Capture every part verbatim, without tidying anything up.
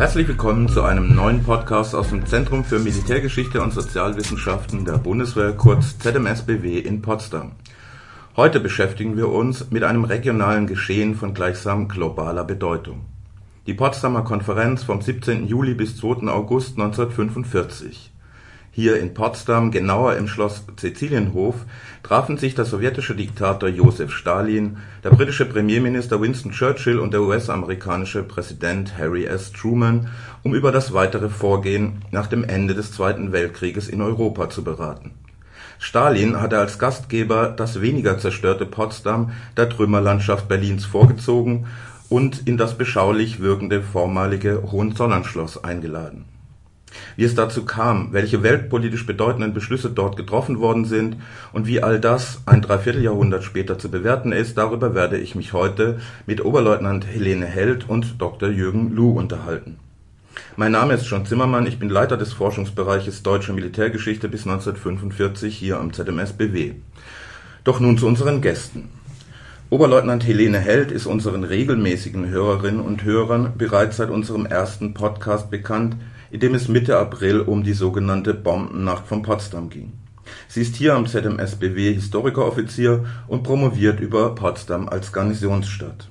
Herzlich willkommen zu einem neuen Podcast aus dem Zentrum für Militärgeschichte und Sozialwissenschaften der Bundeswehr, kurz Z M S B W in Potsdam. Heute beschäftigen wir uns mit einem regionalen Geschehen von gleichsam globaler Bedeutung. Die Potsdamer Konferenz vom siebzehnten Juli bis zweiten August neunzehnhundertfünfundvierzig. Hier in Potsdam, genauer im Schloss Cecilienhof, trafen sich der sowjetische Diktator Josef Stalin, der britische Premierminister Winston Churchill und der U S-amerikanische Präsident Harry S. Truman, um über das weitere Vorgehen nach dem Ende des Zweiten Weltkrieges in Europa zu beraten. Stalin hatte als Gastgeber das weniger zerstörte Potsdam der Trümmerlandschaft Berlins vorgezogen und in das beschaulich wirkende vormalige Hohenzollernschloss eingeladen. Wie es dazu kam, welche weltpolitisch bedeutenden Beschlüsse dort getroffen worden sind und wie all das ein Dreivierteljahrhundert später zu bewerten ist, darüber werde ich mich heute mit Oberleutnant Helene Held und Doktor Jürgen Luh unterhalten. Mein Name ist John Zimmermann, ich bin Leiter des Forschungsbereiches Deutsche Militärgeschichte bis neunzehnhundertfünfundvierzig hier am Z M S B W. Doch nun zu unseren Gästen. Oberleutnant Helene Held ist unseren regelmäßigen Hörerinnen und Hörern bereits seit unserem ersten Podcast bekannt, in dem es Mitte April um die sogenannte Bombennacht von Potsdam ging. Sie ist hier am Z M S B W Historikeroffizier und promoviert über Potsdam als Garnisonsstadt.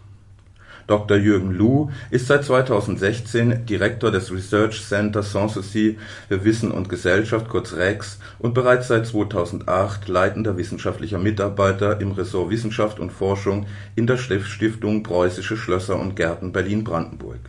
Doktor Jürgen Luh ist seit zweitausendsechzehn Direktor des Research Center Sanssouci für Wissen und Gesellschaft, kurz REX, und bereits seit zweitausendacht leitender wissenschaftlicher Mitarbeiter im Ressort Wissenschaft und Forschung in der Stiftung Preußische Schlösser und Gärten Berlin-Brandenburg.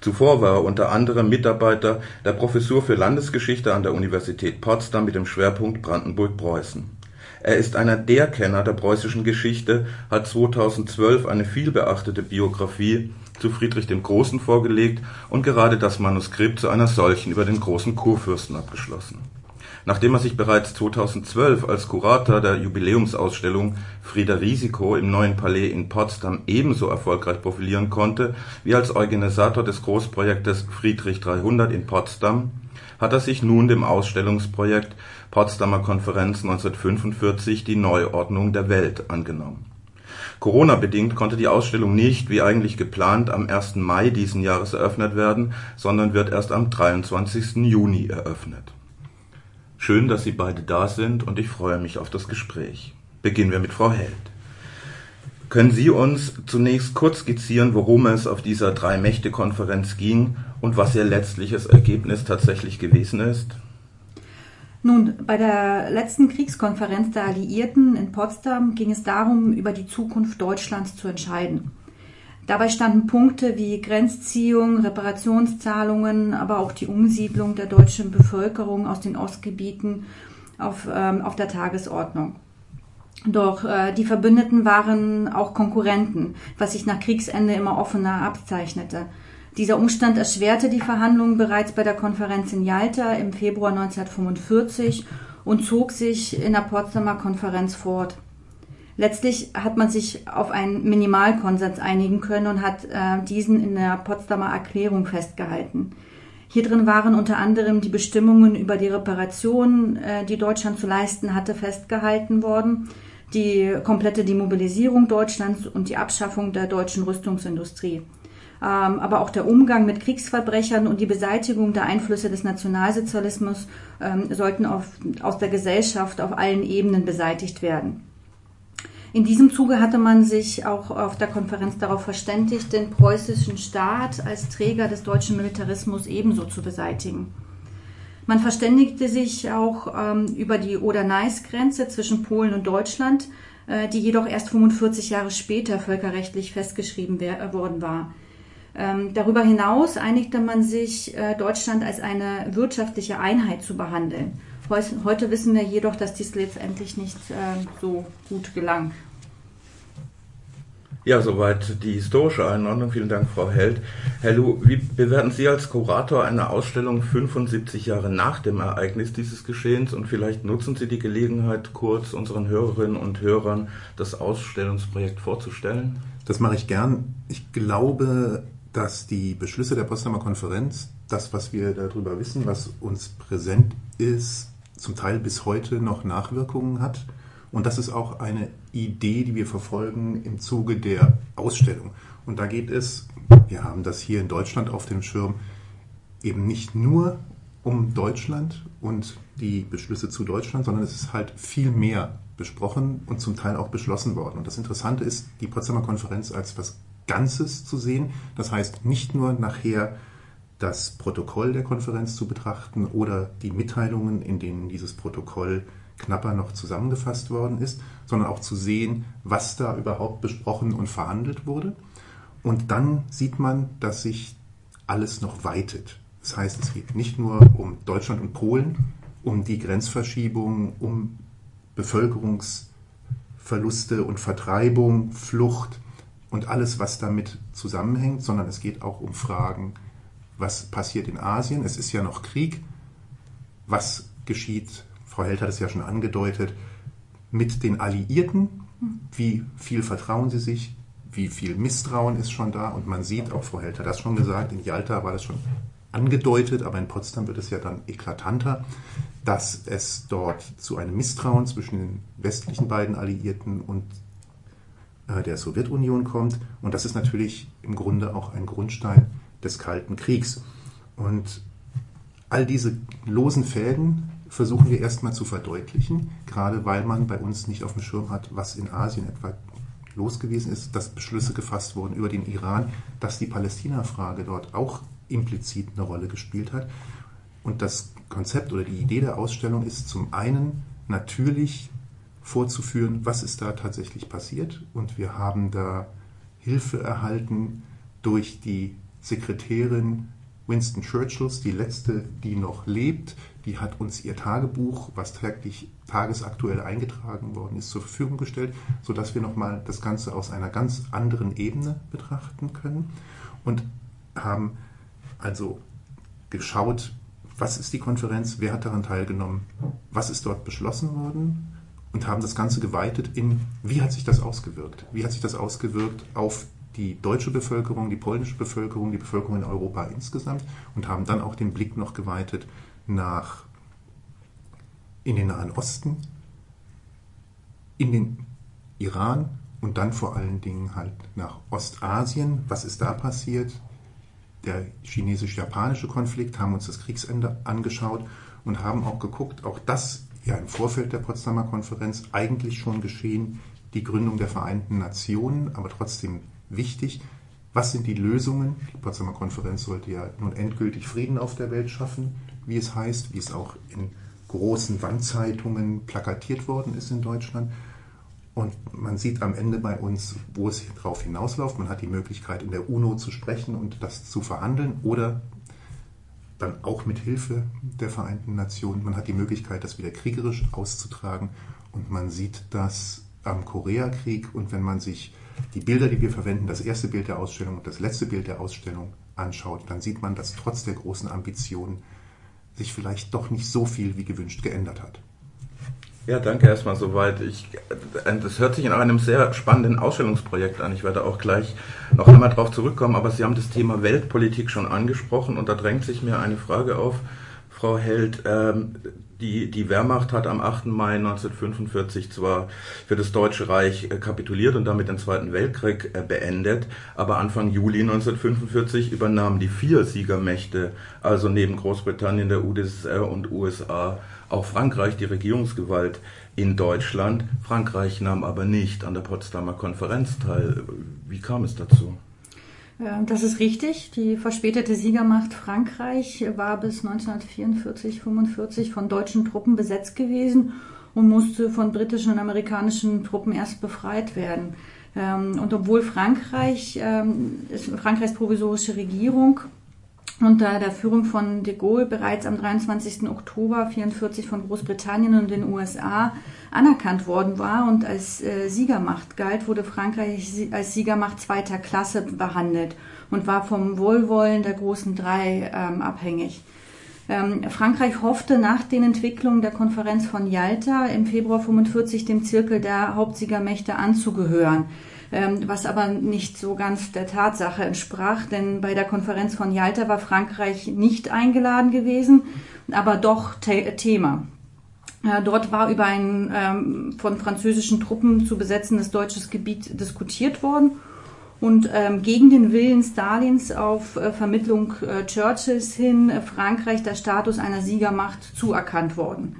Zuvor war er unter anderem Mitarbeiter der Professur für Landesgeschichte an der Universität Potsdam mit dem Schwerpunkt Brandenburg-Preußen. Er ist einer der Kenner der preußischen Geschichte, hat zweitausendzwölf eine vielbeachtete Biografie zu Friedrich dem Großen vorgelegt und gerade das Manuskript zu einer solchen über den großen Kurfürsten abgeschlossen. Nachdem er sich bereits zweitausendzwölf als Kurator der Jubiläumsausstellung Friederisiko im Neuen Palais in Potsdam ebenso erfolgreich profilieren konnte wie als Organisator des Großprojektes Friedrich dreihundert in Potsdam, hat er sich nun dem Ausstellungsprojekt Potsdamer Konferenz neunzehnhundertfünfundvierzig – Die Neuordnung der Welt angenommen. Corona-bedingt konnte die Ausstellung nicht, wie eigentlich geplant, am ersten Mai diesen Jahres eröffnet werden, sondern wird erst am dreiundzwanzigsten Juni eröffnet. Schön, dass Sie beide da sind und ich freue mich auf das Gespräch. Beginnen wir mit Frau Held. Können Sie uns zunächst kurz skizzieren, worum es auf dieser Drei-Mächte-Konferenz ging und was Ihr letztliches Ergebnis tatsächlich gewesen ist? Nun, bei der letzten Kriegskonferenz der Alliierten in Potsdam ging es darum, über die Zukunft Deutschlands zu entscheiden. Dabei standen Punkte wie Grenzziehung, Reparationszahlungen, aber auch die Umsiedlung der deutschen Bevölkerung aus den Ostgebieten auf, ähm, auf der Tagesordnung. Doch äh, die Verbündeten waren auch Konkurrenten, was sich nach Kriegsende immer offener abzeichnete. Dieser Umstand erschwerte die Verhandlungen bereits bei der Konferenz in Jalta im Februar neunzehnhundertfünfundvierzig und zog sich in der Potsdamer Konferenz fort. Letztlich hat man sich auf einen Minimalkonsens einigen können und hat äh, diesen in der Potsdamer Erklärung festgehalten. Hier drin waren unter anderem die Bestimmungen über die Reparationen, äh, die Deutschland zu leisten hatte, festgehalten worden, die komplette Demobilisierung Deutschlands und die Abschaffung der deutschen Rüstungsindustrie. Aber auch der Umgang mit Kriegsverbrechern und die Beseitigung der Einflüsse des Nationalsozialismus ähm, sollten auf, aus der Gesellschaft auf allen Ebenen beseitigt werden. In diesem Zuge hatte man sich auch auf der Konferenz darauf verständigt, den preußischen Staat als Träger des deutschen Militarismus ebenso zu beseitigen. Man verständigte sich auch ähm, über die Oder-Neiße-Grenze zwischen Polen und Deutschland, äh, die jedoch erst fünfundvierzig Jahre später völkerrechtlich festgeschrieben wer- worden war. Ähm, darüber hinaus einigte man sich, äh, Deutschland als eine wirtschaftliche Einheit zu behandeln. Heu- heute wissen wir jedoch, dass dies letztendlich nicht äh, so gut gelang. Ja, soweit die historische Einordnung. Vielen Dank, Frau Held. Herr Luh, wie bewerten Sie als Kurator einer Ausstellung fünfundsiebzig Jahre nach dem Ereignis dieses Geschehens? Und vielleicht nutzen Sie die Gelegenheit, kurz unseren Hörerinnen und Hörern das Ausstellungsprojekt vorzustellen. Das mache ich gern. Ich glaube, dass die Beschlüsse der Potsdamer Konferenz, das, was wir darüber wissen, was uns präsent ist, zum Teil bis heute noch Nachwirkungen hat. Und das ist auch eine Idee, die wir verfolgen im Zuge der Ausstellung. Und da geht es, wir haben das hier in Deutschland auf dem Schirm, eben nicht nur um Deutschland und die Beschlüsse zu Deutschland, sondern es ist halt viel mehr besprochen und zum Teil auch beschlossen worden. Und das Interessante ist, die Potsdamer Konferenz als was Ganzes zu sehen. Das heißt, nicht nur nachher das Protokoll der Konferenz zu betrachten oder die Mitteilungen, in denen dieses Protokoll knapper noch zusammengefasst worden ist, sondern auch zu sehen, was da überhaupt besprochen und verhandelt wurde. Und dann sieht man, dass sich alles noch weitet. Das heißt, es geht nicht nur um Deutschland und Polen, um die Grenzverschiebung, um Bevölkerungsverluste und Vertreibung, Flucht und alles, was damit zusammenhängt, sondern es geht auch um Fragen, was passiert in Asien, es ist ja noch Krieg, was geschieht, Frau Held hat es ja schon angedeutet, mit den Alliierten, wie viel vertrauen sie sich, wie viel Misstrauen ist schon da, und man sieht auch, Frau Held hat das schon gesagt, in Jalta war das schon angedeutet, aber in Potsdam wird es ja dann eklatanter, dass es dort zu einem Misstrauen zwischen den westlichen beiden Alliierten und äh, der Sowjetunion kommt. Und das ist natürlich im Grunde auch ein Grundstein des Kalten Kriegs. Und all diese losen Fäden versuchen wir erstmal zu verdeutlichen, gerade weil man bei uns nicht auf dem Schirm hat, was in Asien etwa los gewesen ist, dass Beschlüsse gefasst wurden über den Iran, dass die Palästina-Frage dort auch implizit eine Rolle gespielt hat. Und das Konzept oder die Idee der Ausstellung ist zum einen natürlich vorzuführen, was ist da tatsächlich passiert. Und wir haben da Hilfe erhalten durch die Sekretärin Winston Churchills, die letzte, die noch lebt. Die hat uns ihr Tagebuch, was täglich tagesaktuell eingetragen worden ist, zur Verfügung gestellt, sodass wir nochmal das Ganze aus einer ganz anderen Ebene betrachten können. Und haben also geschaut, was ist die Konferenz, wer hat daran teilgenommen, was ist dort beschlossen worden, und haben das Ganze geweitet in, wie hat sich das ausgewirkt? Wie hat sich das ausgewirkt auf die deutsche Bevölkerung, die polnische Bevölkerung, die Bevölkerung in Europa insgesamt, und haben dann auch den Blick noch geweitet nach in den Nahen Osten, in den Iran und dann vor allen Dingen halt nach Ostasien. Was ist da passiert? Der chinesisch-japanische Konflikt, haben uns das Kriegsende angeschaut und haben auch geguckt, auch das ja im Vorfeld der Potsdamer Konferenz eigentlich schon geschehen, die Gründung der Vereinten Nationen, aber trotzdem wichtig, was sind die Lösungen? Die Potsdamer Konferenz sollte ja nun endgültig Frieden auf der Welt schaffen, wie es heißt, wie es auch in großen Wandzeitungen plakatiert worden ist in Deutschland. Und man sieht am Ende bei uns, wo es drauf hinausläuft. Man hat die Möglichkeit, in der UNO zu sprechen und das zu verhandeln, oder dann auch mit Hilfe der Vereinten Nationen. Man hat die Möglichkeit, das wieder kriegerisch auszutragen. Und man sieht das am Koreakrieg. Und wenn man sich die Bilder, die wir verwenden, das erste Bild der Ausstellung und das letzte Bild der Ausstellung anschaut, dann sieht man, dass trotz der großen Ambitionen sich vielleicht doch nicht so viel wie gewünscht geändert hat. Ja, danke erstmal soweit. Ich, das hört sich in einem sehr spannenden Ausstellungsprojekt an. Ich werde auch gleich noch einmal darauf zurückkommen, aber Sie haben das Thema Weltpolitik schon angesprochen und da drängt sich mir eine Frage auf, Frau Held. Ähm, die, die Wehrmacht hat am achten Mai neunzehnhundertfünfundvierzig zwar für das Deutsche Reich kapituliert und damit den Zweiten Weltkrieg beendet, aber Anfang Juli neunzehnhundertfünfundvierzig übernahmen die vier Siegermächte, also neben Großbritannien, der U D S R und U S A, auch Frankreich die Regierungsgewalt in Deutschland. Frankreich nahm aber nicht an der Potsdamer Konferenz teil. Wie kam es dazu? Das ist richtig. Die verspätete Siegermacht Frankreich war bis neunzehnhundertvierundvierzig, fünfundvierzig von deutschen Truppen besetzt gewesen und musste von britischen und amerikanischen Truppen erst befreit werden. Und obwohl Frankreich, Frankreichs provisorische Regierung unter der Führung von de Gaulle bereits am dreiundzwanzigsten Oktober neunzehnhundertvierundvierzig von Großbritannien und den U S A anerkannt worden war und als äh, Siegermacht galt, wurde Frankreich als Siegermacht zweiter Klasse behandelt und war vom Wohlwollen der großen drei ähm, abhängig. Ähm, Frankreich hoffte nach den Entwicklungen der Konferenz von Jalta im Februar neunzehnhundertfünfundvierzig dem Zirkel der Hauptsiegermächte anzugehören, was aber nicht so ganz der Tatsache entsprach, denn bei der Konferenz von Jalta war Frankreich nicht eingeladen gewesen, aber doch Thema. Dort war über ein von französischen Truppen zu besetzendes deutsches Gebiet diskutiert worden und ähm, gegen den Willen Stalins auf äh, Vermittlung äh, Churchills hin äh, Frankreich der Status einer Siegermacht zuerkannt worden.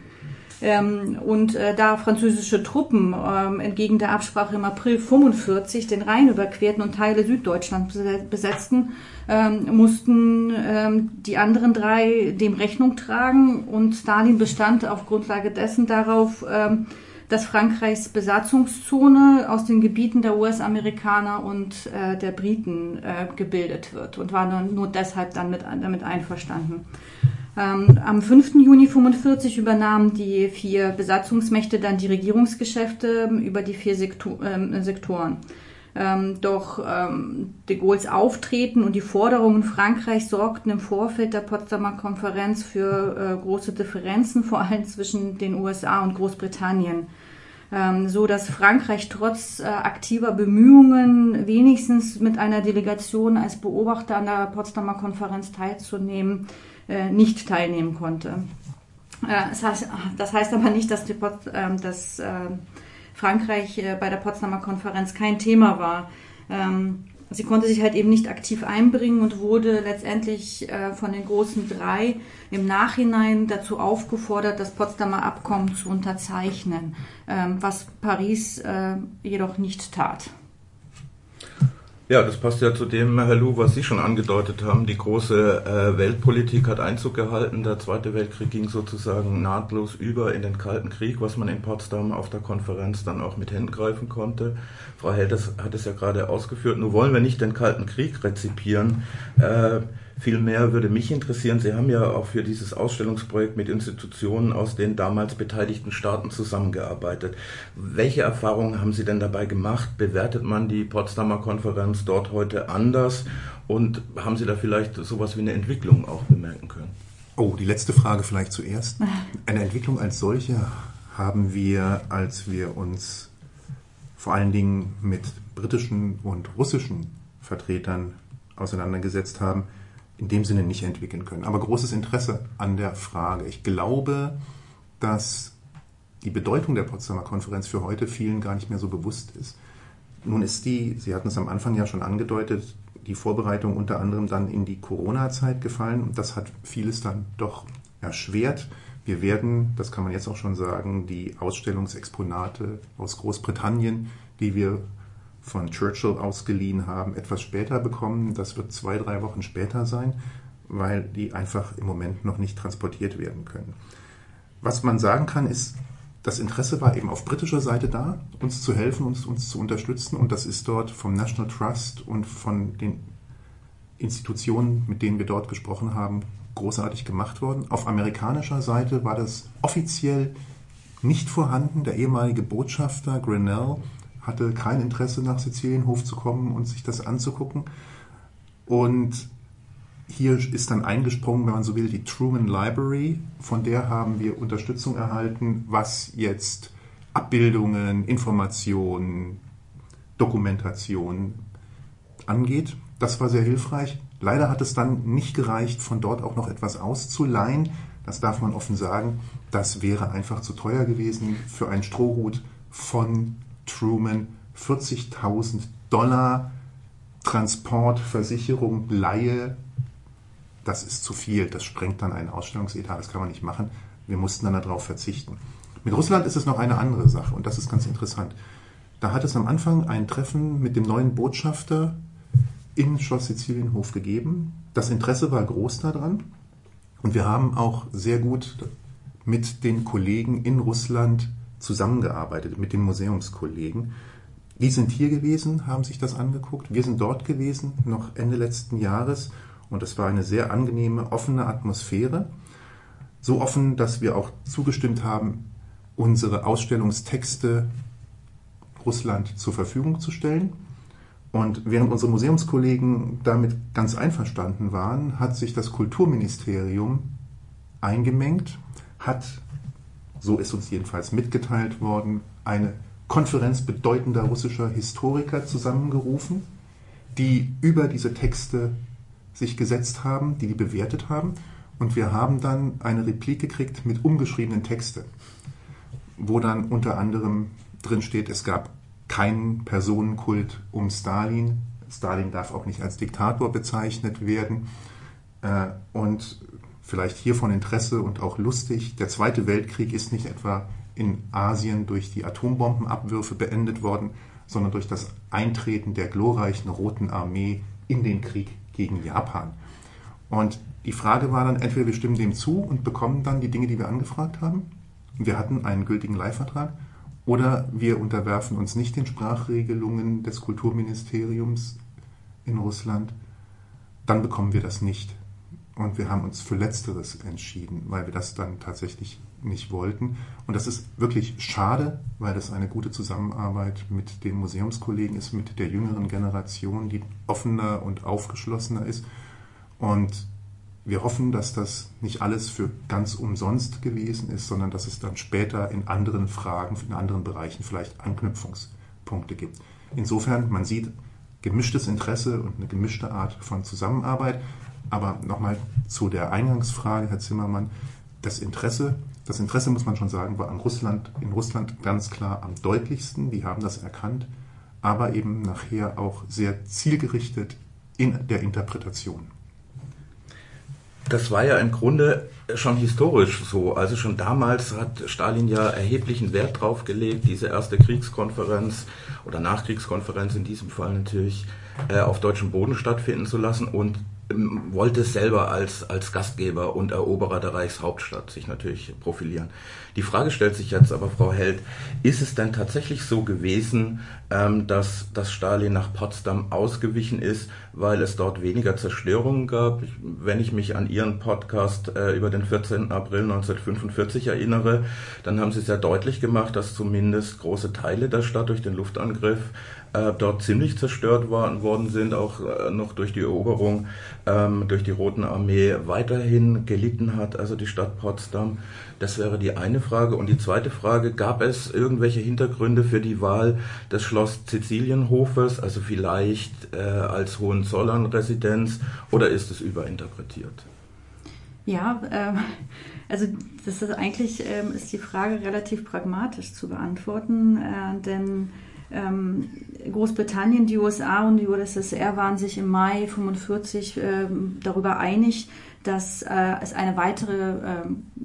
Ähm, und äh, da französische Truppen ähm, entgegen der Absprache im April fünfundvierzig den Rhein überquerten und Teile Süddeutschlands besetzten, ähm, mussten ähm, die anderen drei dem Rechnung tragen, und Stalin bestand auf Grundlage dessen darauf, ähm, dass Frankreichs Besatzungszone aus den Gebieten der U S-Amerikaner und äh, der Briten äh, gebildet wird, und war nur, nur deshalb dann mit, damit einverstanden. Ähm, am fünften Juni fünfundvierzig übernahmen die vier Besatzungsmächte dann die Regierungsgeschäfte über die vier Sektor, ähm, Sektoren. Ähm, doch ähm, de Gaulles Auftreten und die Forderungen Frankreichs sorgten im Vorfeld der Potsdamer Konferenz für äh, große Differenzen, vor allem zwischen den U S A und Großbritannien, ähm, so dass Frankreich trotz äh, aktiver Bemühungen, wenigstens mit einer Delegation als Beobachter an der Potsdamer Konferenz teilzunehmen, äh, nicht teilnehmen konnte. Äh, das heißt, das heißt aber nicht, dass die Pot, äh, das, äh, Frankreich bei der Potsdamer Konferenz kein Thema war. Sie konnte sich halt eben nicht aktiv einbringen und wurde letztendlich von den großen drei im Nachhinein dazu aufgefordert, das Potsdamer Abkommen zu unterzeichnen, was Paris jedoch nicht tat. Ja, das passt ja zu dem, Herr Luh, was Sie schon angedeutet haben. Die große Weltpolitik hat Einzug gehalten. Der Zweite Weltkrieg ging sozusagen nahtlos über in den Kalten Krieg, was man in Potsdam auf der Konferenz dann auch mit Händen greifen konnte. Frau Held hat es ja gerade ausgeführt. Nun wollen wir nicht den Kalten Krieg rezipieren. Äh, Vielmehr würde mich interessieren, Sie haben ja auch für dieses Ausstellungsprojekt mit Institutionen aus den damals beteiligten Staaten zusammengearbeitet. Welche Erfahrungen haben Sie denn dabei gemacht? Bewertet man die Potsdamer Konferenz dort heute anders? Und haben Sie da vielleicht sowas wie eine Entwicklung auch bemerken können? Oh, die letzte Frage vielleicht zuerst. Eine Entwicklung als solche haben wir, als wir uns vor allen Dingen mit britischen und russischen Vertretern auseinandergesetzt haben, in dem Sinne nicht entwickeln können. Aber großes Interesse an der Frage. Ich glaube, dass die Bedeutung der Potsdamer Konferenz für heute vielen gar nicht mehr so bewusst ist. Nun ist die, Sie hatten es am Anfang ja schon angedeutet, die Vorbereitung unter anderem dann in die Corona-Zeit gefallen. Und das hat vieles dann doch erschwert. Wir werden, das kann man jetzt auch schon sagen, die Ausstellungsexponate aus Großbritannien, die wir von Churchill ausgeliehen haben, etwas später bekommen. Das wird zwei, drei Wochen später sein, weil die einfach im Moment noch nicht transportiert werden können. Was man sagen kann, ist, das Interesse war eben auf britischer Seite da, uns zu helfen, uns, uns zu unterstützen. Und das ist dort vom National Trust und von den Institutionen, mit denen wir dort gesprochen haben, großartig gemacht worden. Auf amerikanischer Seite war das offiziell nicht vorhanden. Der ehemalige Botschafter Grenell hatte kein Interesse, nach Cecilienhof zu kommen und sich das anzugucken. Und hier ist dann eingesprungen, wenn man so will, die Truman Library. Von der haben wir Unterstützung erhalten, was jetzt Abbildungen, Informationen, Dokumentation angeht. Das war sehr hilfreich. Leider hat es dann nicht gereicht, von dort auch noch etwas auszuleihen. Das darf man offen sagen. Das wäre einfach zu teuer gewesen für einen Strohhut von Truman, vierzigtausend Dollar, Transport, Versicherung, Leihe, das ist zu viel, das sprengt dann einen Ausstellungsetat, das kann man nicht machen, wir mussten dann darauf verzichten. Mit Russland ist es noch eine andere Sache und das ist ganz interessant. Da hat es am Anfang ein Treffen mit dem neuen Botschafter in Schloss Cecilienhof gegeben, das Interesse war groß daran und wir haben auch sehr gut mit den Kollegen in Russland zusammengearbeitet mit den Museumskollegen. Die sind hier gewesen, haben sich das angeguckt. Wir sind dort gewesen, noch Ende letzten Jahres. Und es war eine sehr angenehme, offene Atmosphäre. So offen, dass wir auch zugestimmt haben, unsere Ausstellungstexte Russland zur Verfügung zu stellen. Und während unsere Museumskollegen damit ganz einverstanden waren, hat sich das Kulturministerium eingemengt, hat, so ist uns jedenfalls mitgeteilt worden, eine Konferenz bedeutender russischer Historiker zusammengerufen, die über diese Texte sich gesetzt haben, die die bewertet haben. Und wir haben dann eine Replik gekriegt mit umgeschriebenen Texten, wo dann unter anderem drin steht, es gab keinen Personenkult um Stalin, Stalin darf auch nicht als Diktator bezeichnet werden. Und vielleicht hier von Interesse und auch lustig, der Zweite Weltkrieg ist nicht etwa in Asien durch die Atombombenabwürfe beendet worden, sondern durch das Eintreten der glorreichen Roten Armee in den Krieg gegen Japan. Und die Frage war dann, entweder wir stimmen dem zu und bekommen dann die Dinge, die wir angefragt haben, wir hatten einen gültigen Leihvertrag, oder wir unterwerfen uns nicht den Sprachregelungen des Kulturministeriums in Russland, dann bekommen wir das nicht. Und wir haben uns für Letzteres entschieden, weil wir das dann tatsächlich nicht wollten. Und das ist wirklich schade, weil das eine gute Zusammenarbeit mit den Museumskollegen ist, mit der jüngeren Generation, die offener und aufgeschlossener ist. Und wir hoffen, dass das nicht alles für ganz umsonst gewesen ist, sondern dass es dann später in anderen Fragen, in anderen Bereichen vielleicht Anknüpfungspunkte gibt. Insofern, man sieht gemischtes Interesse und eine gemischte Art von Zusammenarbeit. Aber nochmal zu der Eingangsfrage, Herr Zimmermann, das Interesse, das Interesse muss man schon sagen, war an Russland, in Russland ganz klar am deutlichsten, die haben das erkannt, aber eben nachher auch sehr zielgerichtet in der Interpretation. Das war ja im Grunde schon historisch so. Also schon damals hat Stalin ja erheblichen Wert drauf gelegt, diese erste Kriegskonferenz oder Nachkriegskonferenz in diesem Fall natürlich auf deutschem Boden stattfinden zu lassen und wollte selber als, als Gastgeber und Eroberer der Reichshauptstadt sich natürlich profilieren. Die Frage stellt sich jetzt aber, Frau Held, ist es denn tatsächlich so gewesen, ähm, dass, dass Stalin nach Potsdam ausgewichen ist, weil es dort weniger Zerstörungen gab? Ich, wenn ich mich an Ihren Podcast äh, über den vierzehnten April neunzehnhundertfünfundvierzig erinnere, dann haben Sie sehr deutlich gemacht, dass zumindest große Teile der Stadt durch den Luftangriff äh, dort ziemlich zerstört war, worden sind, auch äh, noch durch die Eroberung durch die Roten Armee weiterhin gelitten hat, also die Stadt Potsdam. Das wäre die eine Frage. Und die zweite Frage, gab es irgendwelche Hintergründe für die Wahl des Schloss Cecilienhofes, also vielleicht äh, als Hohenzollern-Residenz, oder ist es überinterpretiert? Ja, äh, also das ist eigentlich äh, ist die Frage relativ pragmatisch zu beantworten, äh, denn Großbritannien, die U S A und die U D S S R waren sich im Mai neunzehnhundertfünfundvierzig äh, darüber einig, dass äh, es eine weitere äh,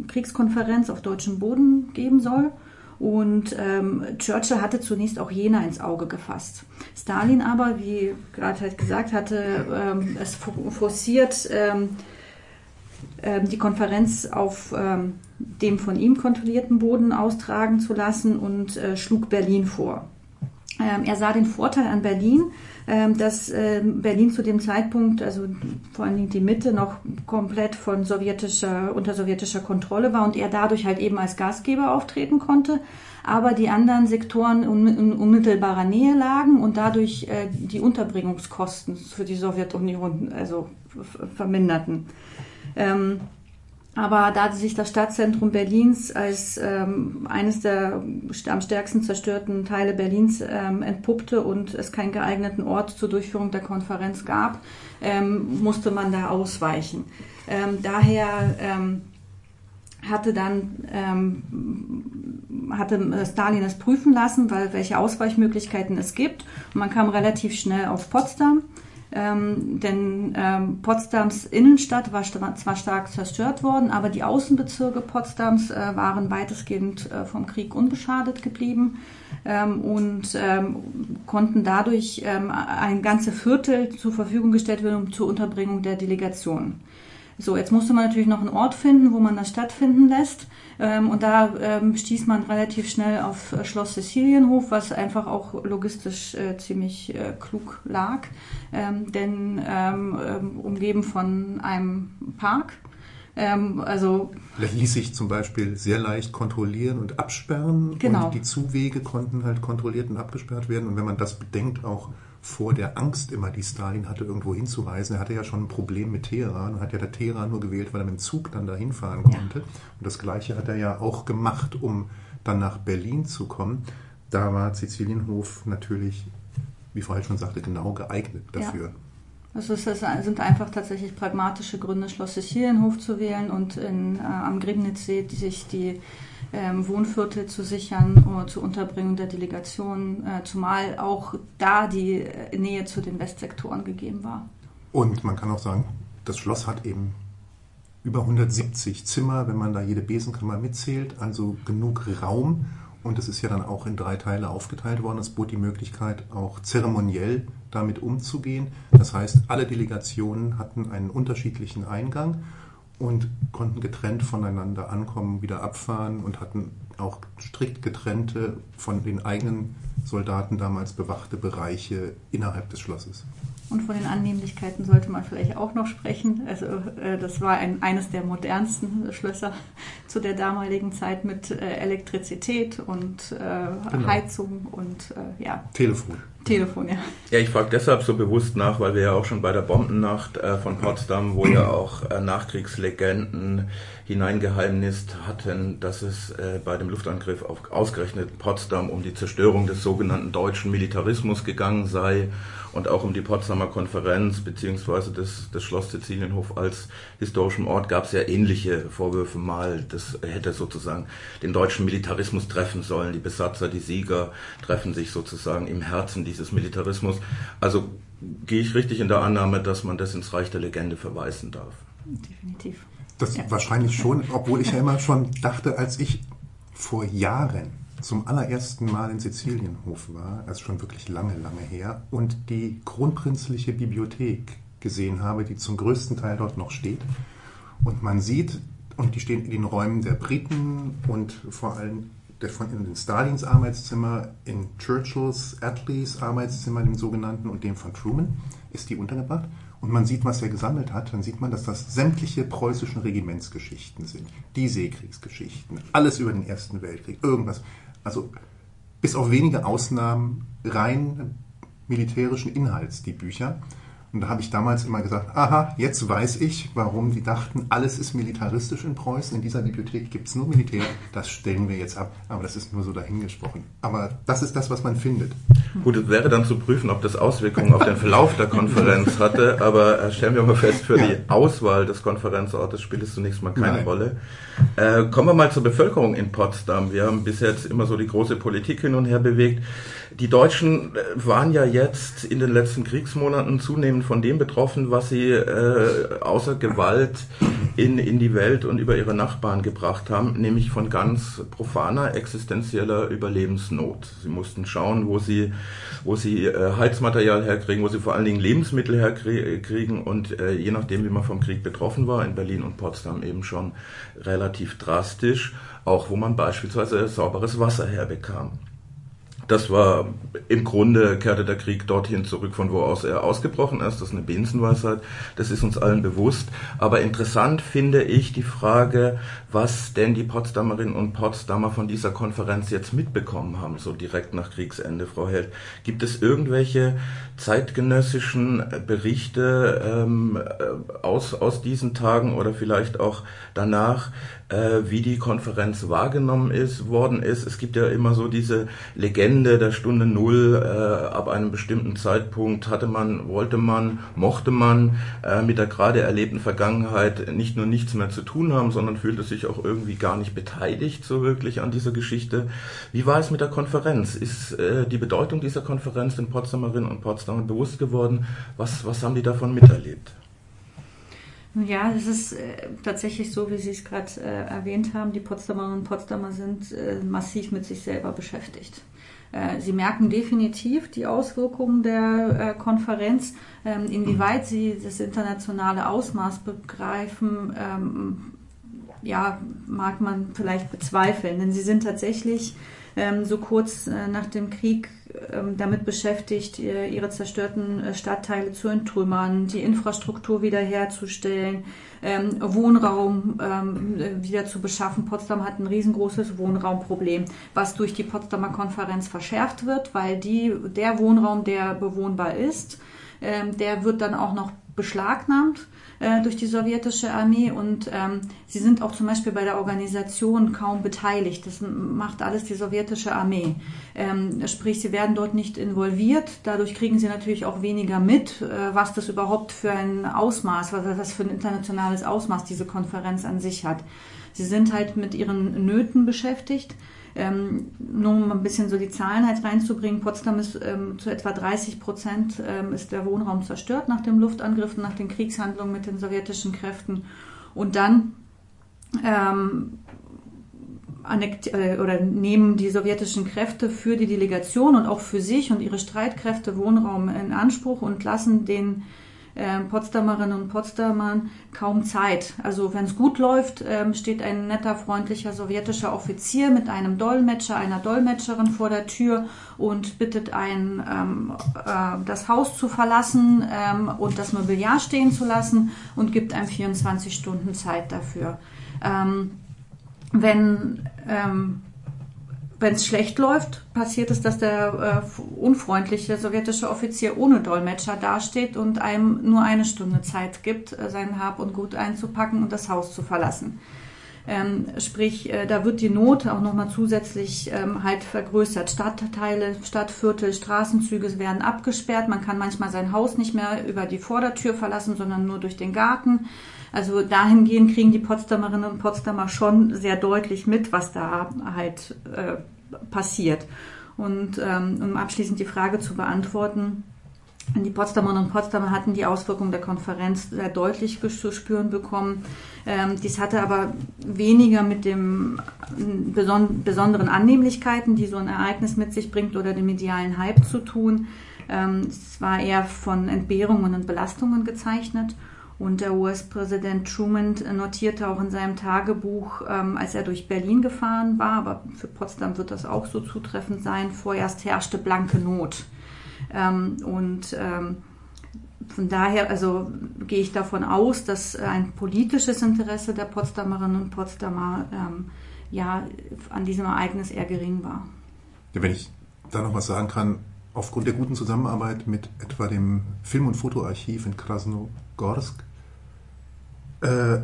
Kriegskonferenz auf deutschem Boden geben soll. Und ähm, Churchill hatte zunächst auch Jena ins Auge gefasst. Stalin aber, wie gerade halt gesagt, hatte ähm, es forciert, ähm, ähm, die Konferenz auf ähm, dem von ihm kontrollierten Boden austragen zu lassen und äh, schlug Berlin vor. Er sah den Vorteil an Berlin, dass Berlin zu dem Zeitpunkt, also vor allen Dingen die Mitte, noch komplett von sowjetischer, unter sowjetischer Kontrolle war und er dadurch halt eben als Gastgeber auftreten konnte, aber die anderen Sektoren in unmittelbarer Nähe lagen und dadurch die Unterbringungskosten für die Sowjetunion also verminderten. Aber da sich das Stadtzentrum Berlins als ähm, eines der am stärksten zerstörten Teile Berlins ähm, entpuppte und es keinen geeigneten Ort zur Durchführung der Konferenz gab, ähm, musste man da ausweichen. Ähm, daher ähm, hatte dann ähm, hatte Stalin es prüfen lassen, weil welche Ausweichmöglichkeiten es gibt. Und man kam relativ schnell auf Potsdam. Ähm, denn ähm, Potsdams Innenstadt war st- zwar stark zerstört worden, aber die Außenbezirke Potsdams äh, waren weitestgehend äh, vom Krieg unbeschadet geblieben ähm, und ähm, konnten dadurch ähm, ein ganzes Viertel zur Verfügung gestellt werden zur Unterbringung der Delegationen. So, jetzt musste man natürlich noch einen Ort finden, wo man das stattfinden lässt. Ähm, und da ähm, stieß man relativ schnell auf äh, Schloss Cecilienhof, was einfach auch logistisch äh, ziemlich äh, klug lag, ähm, denn ähm, ähm, umgeben von einem Park. Ähm, also ließ sich zum Beispiel sehr leicht kontrollieren und absperren. Genau. Und die Zuwege konnten halt kontrolliert und abgesperrt werden. Und wenn man das bedenkt, auch vor der Angst immer, die Stalin hatte, irgendwo hinzureisen. Er hatte ja schon ein Problem mit Teheran und hat ja der Teheran nur gewählt, weil er mit dem Zug dann dahin fahren konnte. Ja. Und das Gleiche hat er ja auch gemacht, um dann nach Berlin zu kommen. Da war Cecilienhof natürlich, wie vorhin schon sagte, genau geeignet dafür. Ja. Also es sind einfach tatsächlich pragmatische Gründe, Schloss Cecilienhof zu wählen und in, äh, am Griebnitzsee sich die ähm, Wohnviertel zu sichern oder zur Unterbringung der Delegation, äh, zumal auch da die Nähe zu den Westsektoren gegeben war. Und man kann auch sagen, das Schloss hat eben über hundertsiebzig Zimmer, wenn man da jede Besenkammer mitzählt, also genug Raum. Und das ist ja dann auch in drei Teile aufgeteilt worden. Es bot die Möglichkeit, auch zeremoniell damit umzugehen. Das heißt, alle Delegationen hatten einen unterschiedlichen Eingang und konnten getrennt voneinander ankommen, wieder abfahren und hatten auch strikt getrennte, von den eigenen Soldaten damals bewachte Bereiche innerhalb des Schlosses. Und von den Annehmlichkeiten sollte man vielleicht auch noch sprechen. Also das war ein, eines der modernsten Schlösser zu der damaligen Zeit mit Elektrizität und äh, genau. Heizung und äh, ja. Telefon. Telefon, ja. Ja, ich frage deshalb so bewusst nach, weil wir ja auch schon bei der Bombennacht äh, von Potsdam, wo ja auch äh, Nachkriegslegenden hineingeheimnist hatten, dass es äh, bei dem Luftangriff auf ausgerechnet Potsdam um die Zerstörung des sogenannten deutschen Militarismus gegangen sei und auch um die Potsdamer Konferenz beziehungsweise das, das Schloss Cecilienhof als historischem Ort gab es ja ähnliche Vorwürfe mal. Das hätte sozusagen den deutschen Militarismus treffen sollen. Die Besatzer, die Sieger treffen sich sozusagen im Herzen die dieses Militarismus. Also gehe ich richtig in der Annahme, dass man das ins Reich der Legende verweisen darf? Definitiv. Das ja. Wahrscheinlich schon, obwohl ich ja immer schon dachte, als ich vor Jahren zum allerersten Mal in Cecilienhof war, also schon wirklich lange, lange her, und die kronprinzliche Bibliothek gesehen habe, die zum größten Teil dort noch steht. Und man sieht, und die stehen in den Räumen der Briten und vor allem der von in den Stalins Arbeitszimmer, in Churchills, Attlees Arbeitszimmer, dem sogenannten, und dem von Truman, ist die untergebracht. Und man sieht, was er gesammelt hat, dann sieht man, dass das sämtliche preußischen Regimentsgeschichten sind. Die Seekriegsgeschichten, alles über den Ersten Weltkrieg, irgendwas. Also bis auf wenige Ausnahmen rein militärischen Inhalts, die Bücher. Und da habe ich damals immer gesagt, aha, jetzt weiß ich, warum die dachten, alles ist militaristisch in Preußen, in dieser Bibliothek gibt es nur Militär, das stellen wir jetzt ab. Aber das ist nur so dahingesprochen. Aber das ist das, was man findet. Gut, es wäre dann zu prüfen, ob das Auswirkungen auf den Verlauf der Konferenz hatte, aber stellen wir mal fest, für ja. die Auswahl des Konferenzortes spielt es zunächst mal keine Nein. Rolle. Äh, kommen wir mal zur Bevölkerung in Potsdam. Wir haben bis jetzt immer so die große Politik hin und her bewegt. Die Deutschen waren ja jetzt in den letzten Kriegsmonaten zunehmend von dem betroffen, was sie äh, außer Gewalt in, in die Welt und über ihre Nachbarn gebracht haben, nämlich von ganz profaner, existenzieller Überlebensnot. Sie mussten schauen, wo sie, wo sie äh, Heizmaterial herkriegen, wo sie vor allen Dingen Lebensmittel herkriegen und äh, je nachdem, wie man vom Krieg betroffen war, in Berlin und Potsdam eben schon relativ drastisch, auch wo man beispielsweise sauberes Wasser herbekam. Das war, im Grunde kehrte der Krieg dorthin zurück, von wo aus er ausgebrochen ist. Das ist eine Binsenweisheit, das ist uns allen bewusst. Aber interessant finde ich die Frage, was denn die Potsdamerinnen und Potsdamer von dieser Konferenz jetzt mitbekommen haben, so direkt nach Kriegsende, Frau Held. Gibt es irgendwelche zeitgenössischen Berichte ähm, aus, aus diesen Tagen oder vielleicht auch danach, äh, wie die Konferenz wahrgenommen ist, worden ist? Es gibt ja immer so diese Legende der Stunde Null, äh, ab einem bestimmten Zeitpunkt hatte man, wollte man, mochte man äh, mit der gerade erlebten Vergangenheit nicht nur nichts mehr zu tun haben, sondern fühlte sich auch irgendwie gar nicht beteiligt so wirklich an dieser Geschichte. Wie war es mit der Konferenz? Ist äh, die Bedeutung dieser Konferenz den Potsdamerinnen und Potsdamern bewusst geworden? Was, was haben die davon miterlebt? Ja, es ist äh, tatsächlich so, wie Sie es gerade äh, erwähnt haben, die Potsdamerinnen und Potsdamer sind äh, massiv mit sich selber beschäftigt. Sie merken definitiv die Auswirkungen der Konferenz, inwieweit sie das internationale Ausmaß begreifen, ja, mag man vielleicht bezweifeln, denn sie sind tatsächlich so kurz nach dem Krieg damit beschäftigt, ihre zerstörten Stadtteile zu entrümmern, die Infrastruktur wiederherzustellen, Wohnraum wieder zu beschaffen. Potsdam hat ein riesengroßes Wohnraumproblem, was durch die Potsdamer Konferenz verschärft wird, weil die, der Wohnraum, der bewohnbar ist, Ähm, der wird dann auch noch beschlagnahmt äh, durch die sowjetische Armee, und ähm, sie sind auch zum Beispiel bei der Organisation kaum beteiligt. Das macht alles die sowjetische Armee. Ähm, sprich, sie werden dort nicht involviert. Dadurch kriegen sie natürlich auch weniger mit, äh, was das überhaupt für ein Ausmaß, was das für ein internationales Ausmaß diese Konferenz an sich hat. Sie sind halt mit ihren Nöten beschäftigt. Ähm, nur um ein bisschen so die Zahlen halt reinzubringen, Potsdam ist ähm, zu etwa dreißig Prozent ähm, ist der Wohnraum zerstört nach dem Luftangriff und nach den Kriegshandlungen mit den sowjetischen Kräften. Und dann ähm, annekt, äh, oder nehmen die sowjetischen Kräfte für die Delegation und auch für sich und ihre Streitkräfte Wohnraum in Anspruch und lassen den Potsdamerinnen und Potsdamern kaum Zeit. Also wenn es gut läuft, steht ein netter, freundlicher sowjetischer Offizier mit einem Dolmetscher, einer Dolmetscherin vor der Tür und bittet einen, ähm, äh, das Haus zu verlassen ähm, und das Mobiliar stehen zu lassen und gibt einem vierundzwanzig Stunden Zeit dafür. Ähm, wenn ähm, Wenn es schlecht läuft, passiert es, dass der äh, unfreundliche sowjetische Offizier ohne Dolmetscher dasteht und einem nur eine Stunde Zeit gibt, äh, sein Hab und Gut einzupacken und das Haus zu verlassen. Ähm, sprich, äh, da wird die Not auch nochmal zusätzlich ähm, halt vergrößert. Stadtteile, Stadtviertel, Straßenzüge werden abgesperrt. Man kann manchmal sein Haus nicht mehr über die Vordertür verlassen, sondern nur durch den Garten. Also dahingehend kriegen die Potsdamerinnen und Potsdamer schon sehr deutlich mit, was da halt äh, passiert. Und ähm, um abschließend die Frage zu beantworten, die Potsdamerinnen und Potsdamer hatten die Auswirkungen der Konferenz sehr deutlich zu spüren bekommen. Ähm, dies hatte aber weniger mit den beson- besonderen Annehmlichkeiten, die so ein Ereignis mit sich bringt, oder dem medialen Hype zu tun. Ähm, es war eher von Entbehrungen und Belastungen gezeichnet. Und der U S-Präsident Truman notierte auch in seinem Tagebuch, ähm, als er durch Berlin gefahren war, aber für Potsdam wird das auch so zutreffend sein, vorerst herrschte blanke Not. Ähm, und ähm, von daher also gehe ich davon aus, dass ein politisches Interesse der Potsdamerinnen und Potsdamer ähm, ja, an diesem Ereignis eher gering war. Ja, wenn ich da noch was sagen kann, aufgrund der guten Zusammenarbeit mit etwa dem Film- und Fotoarchiv in Krasnogorsk äh,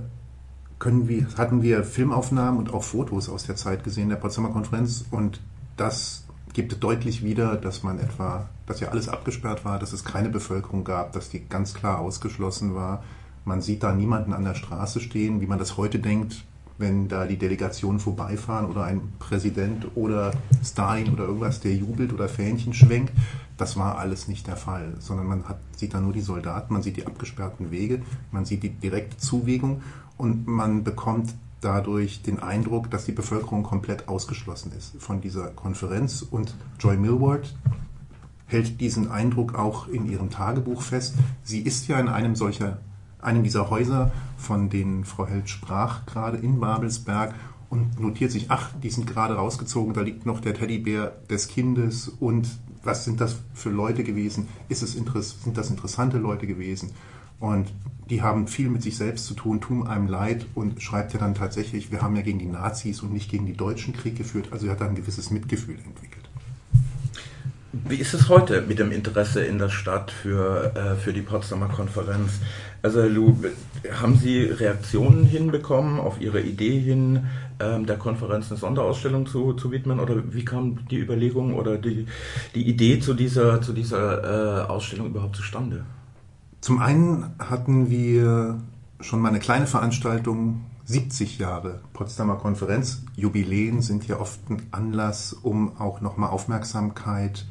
können wir, hatten wir Filmaufnahmen und auch Fotos aus der Zeit gesehen, der Potsdamer Konferenz. Und das gibt deutlich wieder, dass man etwa, dass ja alles abgesperrt war, dass es keine Bevölkerung gab, dass die ganz klar ausgeschlossen war. Man sieht da niemanden an der Straße stehen, wie man das heute denkt, wenn da die Delegationen vorbeifahren oder ein Präsident oder Stalin oder irgendwas, der jubelt oder Fähnchen schwenkt. Das war alles nicht der Fall, sondern man hat, sieht da nur die Soldaten, man sieht die abgesperrten Wege, man sieht die direkte Zuwegung und man bekommt dadurch den Eindruck, dass die Bevölkerung komplett ausgeschlossen ist von dieser Konferenz. Und Joy Milward hält diesen Eindruck auch in ihrem Tagebuch fest. Sie ist ja in einem solcher einem dieser Häuser, von denen Frau Held sprach, gerade in Babelsberg, und notiert sich, ach, die sind gerade rausgezogen, da liegt noch der Teddybär des Kindes und was sind das für Leute gewesen? Ist es interess- sind das interessante Leute gewesen? Und die haben viel mit sich selbst zu tun, tun einem leid, und schreibt ja dann tatsächlich, wir haben ja gegen die Nazis und nicht gegen die Deutschen Krieg geführt, also er hat da ein gewisses Mitgefühl entwickelt. Wie ist es heute mit dem Interesse in der Stadt für, äh, für die Potsdamer Konferenz? Also Herr Luh, haben Sie Reaktionen hinbekommen auf Ihre Idee hin, ähm, der Konferenz eine Sonderausstellung zu, zu widmen? Oder wie kam die Überlegung oder die, die Idee zu dieser, zu dieser äh, Ausstellung überhaupt zustande? Zum einen hatten wir schon mal eine kleine Veranstaltung, siebzig Jahre Potsdamer Konferenz. Jubiläen sind ja oft ein Anlass, um auch nochmal Aufmerksamkeit zu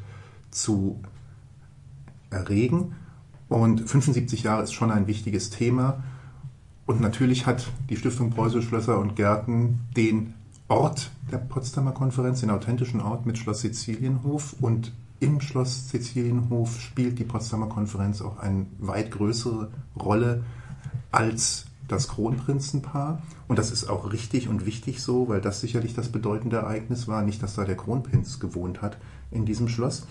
zu erregen, und fünfundsiebzig Jahre ist schon ein wichtiges Thema, und natürlich hat die Stiftung Preußische Schlösser und Gärten den Ort der Potsdamer Konferenz, den authentischen Ort mit Schloss Cecilienhof, und im Schloss Cecilienhof spielt die Potsdamer Konferenz auch eine weit größere Rolle als das Kronprinzenpaar, und das ist auch richtig und wichtig so, weil das sicherlich das bedeutende Ereignis war, nicht, dass da der Kronprinz gewohnt hat in diesem Schloss.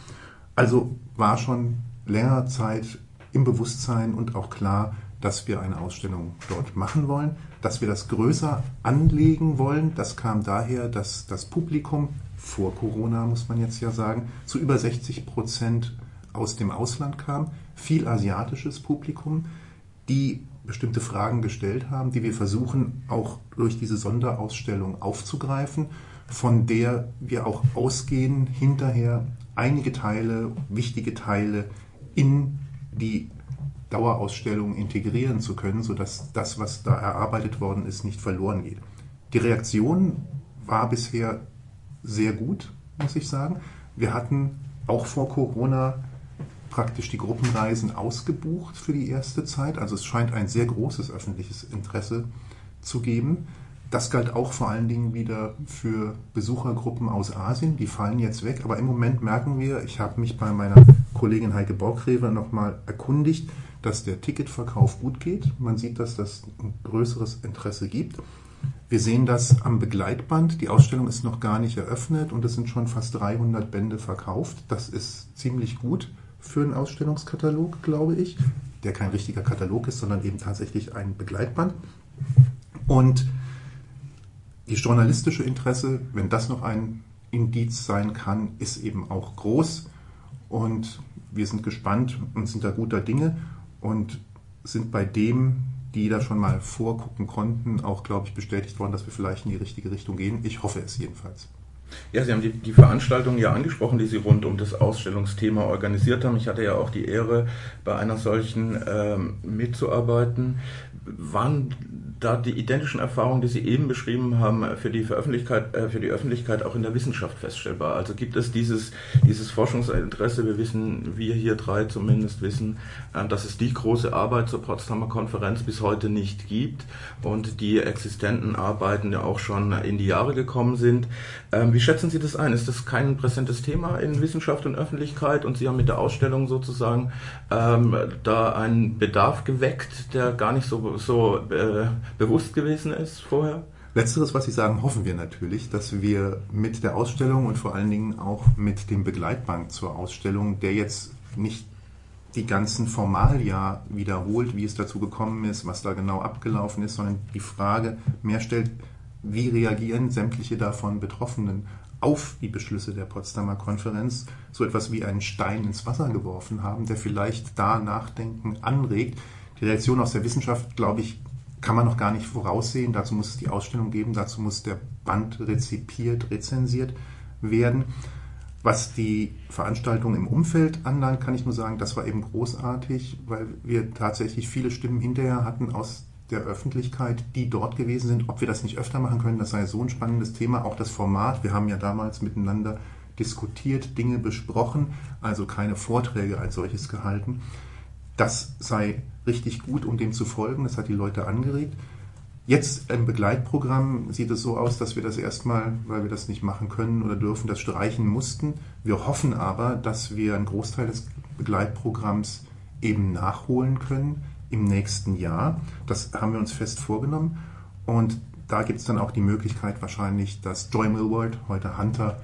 Also war schon längere Zeit im Bewusstsein und auch klar, dass wir eine Ausstellung dort machen wollen, dass wir das größer anlegen wollen. Das kam daher, dass das Publikum vor Corona, muss man jetzt ja sagen, zu über sechzig Prozent aus dem Ausland kam, viel asiatisches Publikum, die bestimmte Fragen gestellt haben, die wir versuchen auch durch diese Sonderausstellung aufzugreifen, von der wir auch ausgehen, hinterher einige Teile, wichtige Teile in die Dauerausstellung integrieren zu können, sodass das, was da erarbeitet worden ist, nicht verloren geht. Die Reaktion war bisher sehr gut, muss ich sagen. Wir hatten auch vor Corona praktisch die Gruppenreisen ausgebucht für die erste Zeit. Also es scheint ein sehr großes öffentliches Interesse zu geben. Das galt auch vor allen Dingen wieder für Besuchergruppen aus Asien. Die fallen jetzt weg. Aber im Moment merken wir, ich habe mich bei meiner Kollegin Heike Borgrewer nochmal erkundigt, dass der Ticketverkauf gut geht. Man sieht, dass das ein größeres Interesse gibt. Wir sehen das am Begleitband. Die Ausstellung ist noch gar nicht eröffnet und es sind schon fast dreihundert Bände verkauft. Das ist ziemlich gut für einen Ausstellungskatalog, glaube ich, der kein richtiger Katalog ist, sondern eben tatsächlich ein Begleitband. Und das journalistische Interesse, wenn das noch ein Indiz sein kann, ist eben auch groß. Und wir sind gespannt und sind da guter Dinge und sind bei dem, die da schon mal vorgucken konnten, auch, glaube ich, bestätigt worden, dass wir vielleicht in die richtige Richtung gehen. Ich hoffe es jedenfalls. Ja, Sie haben die, die Veranstaltung ja angesprochen, die Sie rund um das Ausstellungsthema organisiert haben. Ich hatte ja auch die Ehre, bei einer solchen ähm, mitzuarbeiten. Waren da die identischen Erfahrungen, die Sie eben beschrieben haben, für die, Veröffentlichkeit, äh, für die Öffentlichkeit auch in der Wissenschaft feststellbar? Also gibt es dieses, dieses Forschungsinteresse? Wir wissen, wir hier drei zumindest wissen, äh, dass es die große Arbeit zur Potsdamer Konferenz bis heute nicht gibt und die existenten Arbeiten ja auch schon in die Jahre gekommen sind. Ähm, wie schätzen Sie das ein? Ist das kein präsentes Thema in Wissenschaft und Öffentlichkeit? Und Sie haben mit der Ausstellung sozusagen ähm, da einen Bedarf geweckt, der gar nicht so, so äh, bewusst gewesen ist vorher? Letzteres, was Sie sagen, hoffen wir natürlich, dass wir mit der Ausstellung und vor allen Dingen auch mit dem Begleitband zur Ausstellung, der jetzt nicht die ganzen Formalia wiederholt, wie es dazu gekommen ist, was da genau abgelaufen ist, sondern die Frage mehr stellt, wie reagieren sämtliche davon Betroffenen auf die Beschlüsse der Potsdamer Konferenz, so etwas wie einen Stein ins Wasser geworfen haben, der vielleicht da Nachdenken anregt. Die Reaktion aus der Wissenschaft, glaube ich, kann man noch gar nicht voraussehen. Dazu muss es die Ausstellung geben, dazu muss der Band rezipiert, rezensiert werden. Was die Veranstaltung im Umfeld anlangt, kann ich nur sagen, das war eben großartig, weil wir tatsächlich viele Stimmen hinterher hatten aus der Öffentlichkeit, die dort gewesen sind. Ob wir das nicht öfter machen können, das sei so ein spannendes Thema. Auch das Format, wir haben ja damals miteinander diskutiert, Dinge besprochen, also keine Vorträge als solches gehalten. Das sei richtig gut, um dem zu folgen. Das hat die Leute angeregt. Jetzt im Begleitprogramm sieht es so aus, dass wir das erstmal, weil wir das nicht machen können oder dürfen, das streichen mussten. Wir hoffen aber, dass wir einen Großteil des Begleitprogramms eben nachholen können im nächsten Jahr. Das haben wir uns fest vorgenommen. Und da gibt es dann auch die Möglichkeit wahrscheinlich, dass Joy Milward, heute Hunter,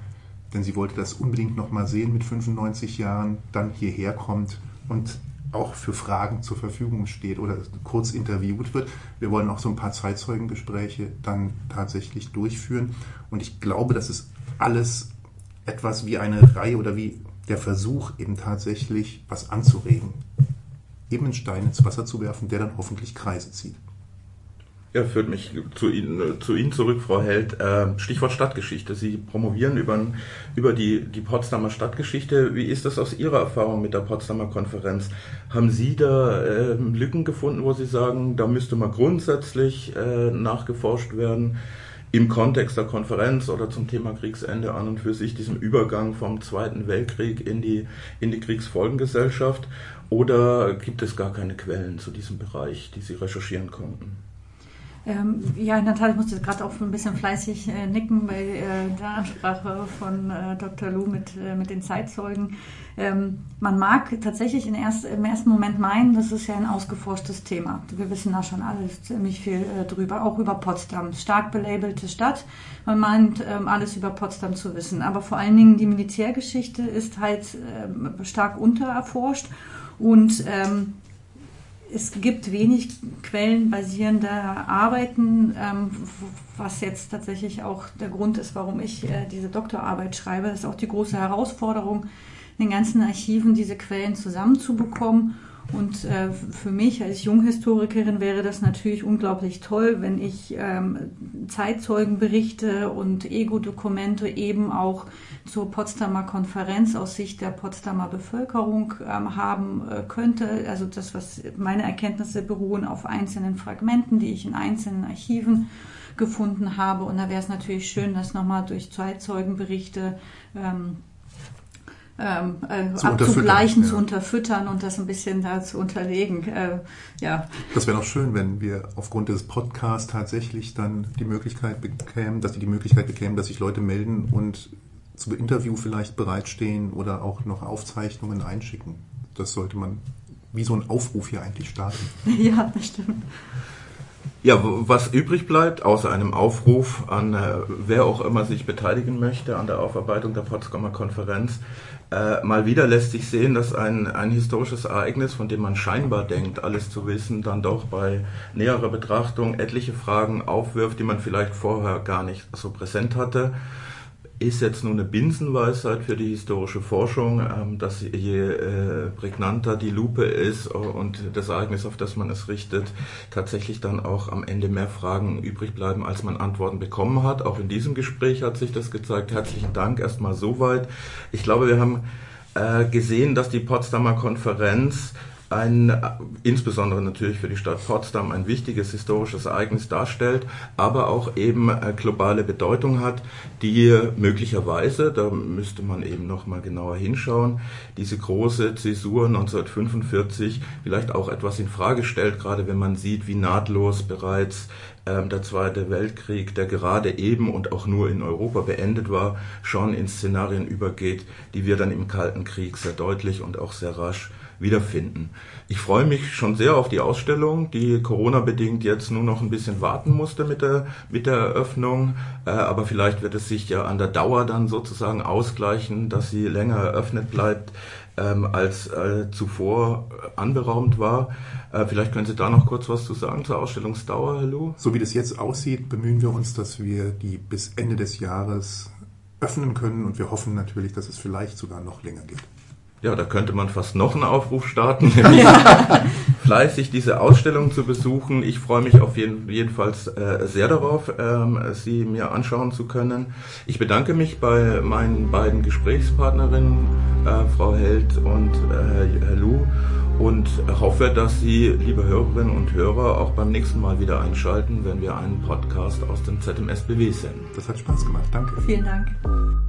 denn sie wollte das unbedingt nochmal sehen mit fünfundneunzig Jahren, dann hierher kommt und auch für Fragen zur Verfügung steht oder kurz interviewt wird. Wir wollen auch so ein paar Zeitzeugengespräche dann tatsächlich durchführen. Und ich glaube, das ist alles etwas wie eine Reihe oder wie der Versuch, eben tatsächlich was anzuregen. Eben einen Stein ins Wasser zu werfen, der dann hoffentlich Kreise zieht. Ja, führt mich zu Ihnen, zu Ihnen zurück, Frau Held. Stichwort Stadtgeschichte. Sie promovieren über, über die, die Potsdamer Stadtgeschichte. Wie ist das aus Ihrer Erfahrung mit der Potsdamer Konferenz? Haben Sie da äh, Lücken gefunden, wo Sie sagen, da müsste mal grundsätzlich äh, nachgeforscht werden im Kontext der Konferenz oder zum Thema Kriegsende an und für sich, diesem Übergang vom Zweiten Weltkrieg in die, in die Kriegsfolgengesellschaft? Oder gibt es gar keine Quellen zu diesem Bereich, die Sie recherchieren konnten? Ähm, ja, in der Tat, ich musste gerade auch ein bisschen fleißig äh, nicken bei äh, der Ansprache von äh, Doktor Luh mit, äh, mit den Zeitzeugen. Ähm, man mag tatsächlich in erst, im ersten Moment meinen, das ist ja ein ausgeforschtes Thema. Wir wissen da schon alles, ziemlich viel äh, drüber, auch über Potsdam. Stark belabelte Stadt. Man meint, ähm, alles über Potsdam zu wissen. Aber vor allen Dingen die Militärgeschichte ist halt äh, stark untererforscht und ähm, es gibt wenig quellenbasierender Arbeiten, was jetzt tatsächlich auch der Grund ist, warum ich diese Doktorarbeit schreibe. Das ist auch die große Herausforderung, den ganzen Archiven diese Quellen zusammenzubekommen. Und äh, für mich als Junghistorikerin wäre das natürlich unglaublich toll, wenn ich ähm, Zeitzeugenberichte und Ego-Dokumente eben auch zur Potsdamer Konferenz aus Sicht der Potsdamer Bevölkerung ähm, haben äh, könnte. Also das, was meine Erkenntnisse beruhen auf einzelnen Fragmenten, die ich in einzelnen Archiven gefunden habe. Und da wäre es natürlich schön, das nochmal durch Zeitzeugenberichte ähm, Ähm, äh, zu abzugleichen, ja. zu unterfüttern und das ein bisschen da zu unterlegen. Äh, ja. Das wäre doch schön, wenn wir aufgrund des Podcasts tatsächlich dann die Möglichkeit bekämen, dass die, die Möglichkeit bekämen, dass sich Leute melden und zum Interview vielleicht bereitstehen oder auch noch Aufzeichnungen einschicken. Das sollte man wie so ein Aufruf hier eigentlich starten. Ja, das stimmt. Ja, was übrig bleibt, außer einem Aufruf an äh, wer auch immer sich beteiligen möchte an der Aufarbeitung der Potsdamer Konferenz, äh, mal wieder lässt sich sehen, dass ein, ein historisches Ereignis, von dem man scheinbar denkt, alles zu wissen, dann doch bei näherer Betrachtung etliche Fragen aufwirft, die man vielleicht vorher gar nicht so präsent hatte. Ist jetzt nur eine Binsenweisheit für die historische Forschung, ähm, dass je äh, prägnanter die Lupe ist und das Ereignis, auf das man es richtet, tatsächlich dann auch am Ende mehr Fragen übrig bleiben, als man Antworten bekommen hat. Auch in diesem Gespräch hat sich das gezeigt. Herzlichen Dank erstmal soweit. Ich glaube, wir haben äh, gesehen, dass die Potsdamer Konferenz ein, insbesondere natürlich für die Stadt Potsdam, ein wichtiges historisches Ereignis darstellt, aber auch eben globale Bedeutung hat, die möglicherweise, da müsste man eben nochmal genauer hinschauen, diese große Zäsur neunzehnhundertfünfundvierzig vielleicht auch etwas in Frage stellt, gerade wenn man sieht, wie nahtlos bereits der Zweite Weltkrieg, der gerade eben und auch nur in Europa beendet war, schon in Szenarien übergeht, die wir dann im Kalten Krieg sehr deutlich und auch sehr rasch wiederfinden. Ich freue mich schon sehr auf die Ausstellung, die Corona-bedingt jetzt nur noch ein bisschen warten musste mit der, mit der Eröffnung, äh, aber vielleicht wird es sich ja an der Dauer dann sozusagen ausgleichen, dass sie länger eröffnet bleibt, ähm, als äh, zuvor anberaumt war. Äh, vielleicht können Sie da noch kurz was zu sagen zur Ausstellungsdauer, Herr Luh? So wie das jetzt aussieht, bemühen wir uns, dass wir die bis Ende des Jahres öffnen können und wir hoffen natürlich, dass es vielleicht sogar noch länger geht. Ja, da könnte man fast noch einen Aufruf starten, ja. Fleißig diese Ausstellung zu besuchen. Ich freue mich auf jeden, jedenfalls äh, sehr darauf, ähm, sie mir anschauen zu können. Ich bedanke mich bei meinen beiden Gesprächspartnerinnen, äh, Frau Held und äh, Herr Luh, und hoffe, dass Sie, liebe Hörerinnen und Hörer, auch beim nächsten Mal wieder einschalten, wenn wir einen Podcast aus dem Z M S B W senden. Das hat Spaß gemacht. Danke. Vielen Dank.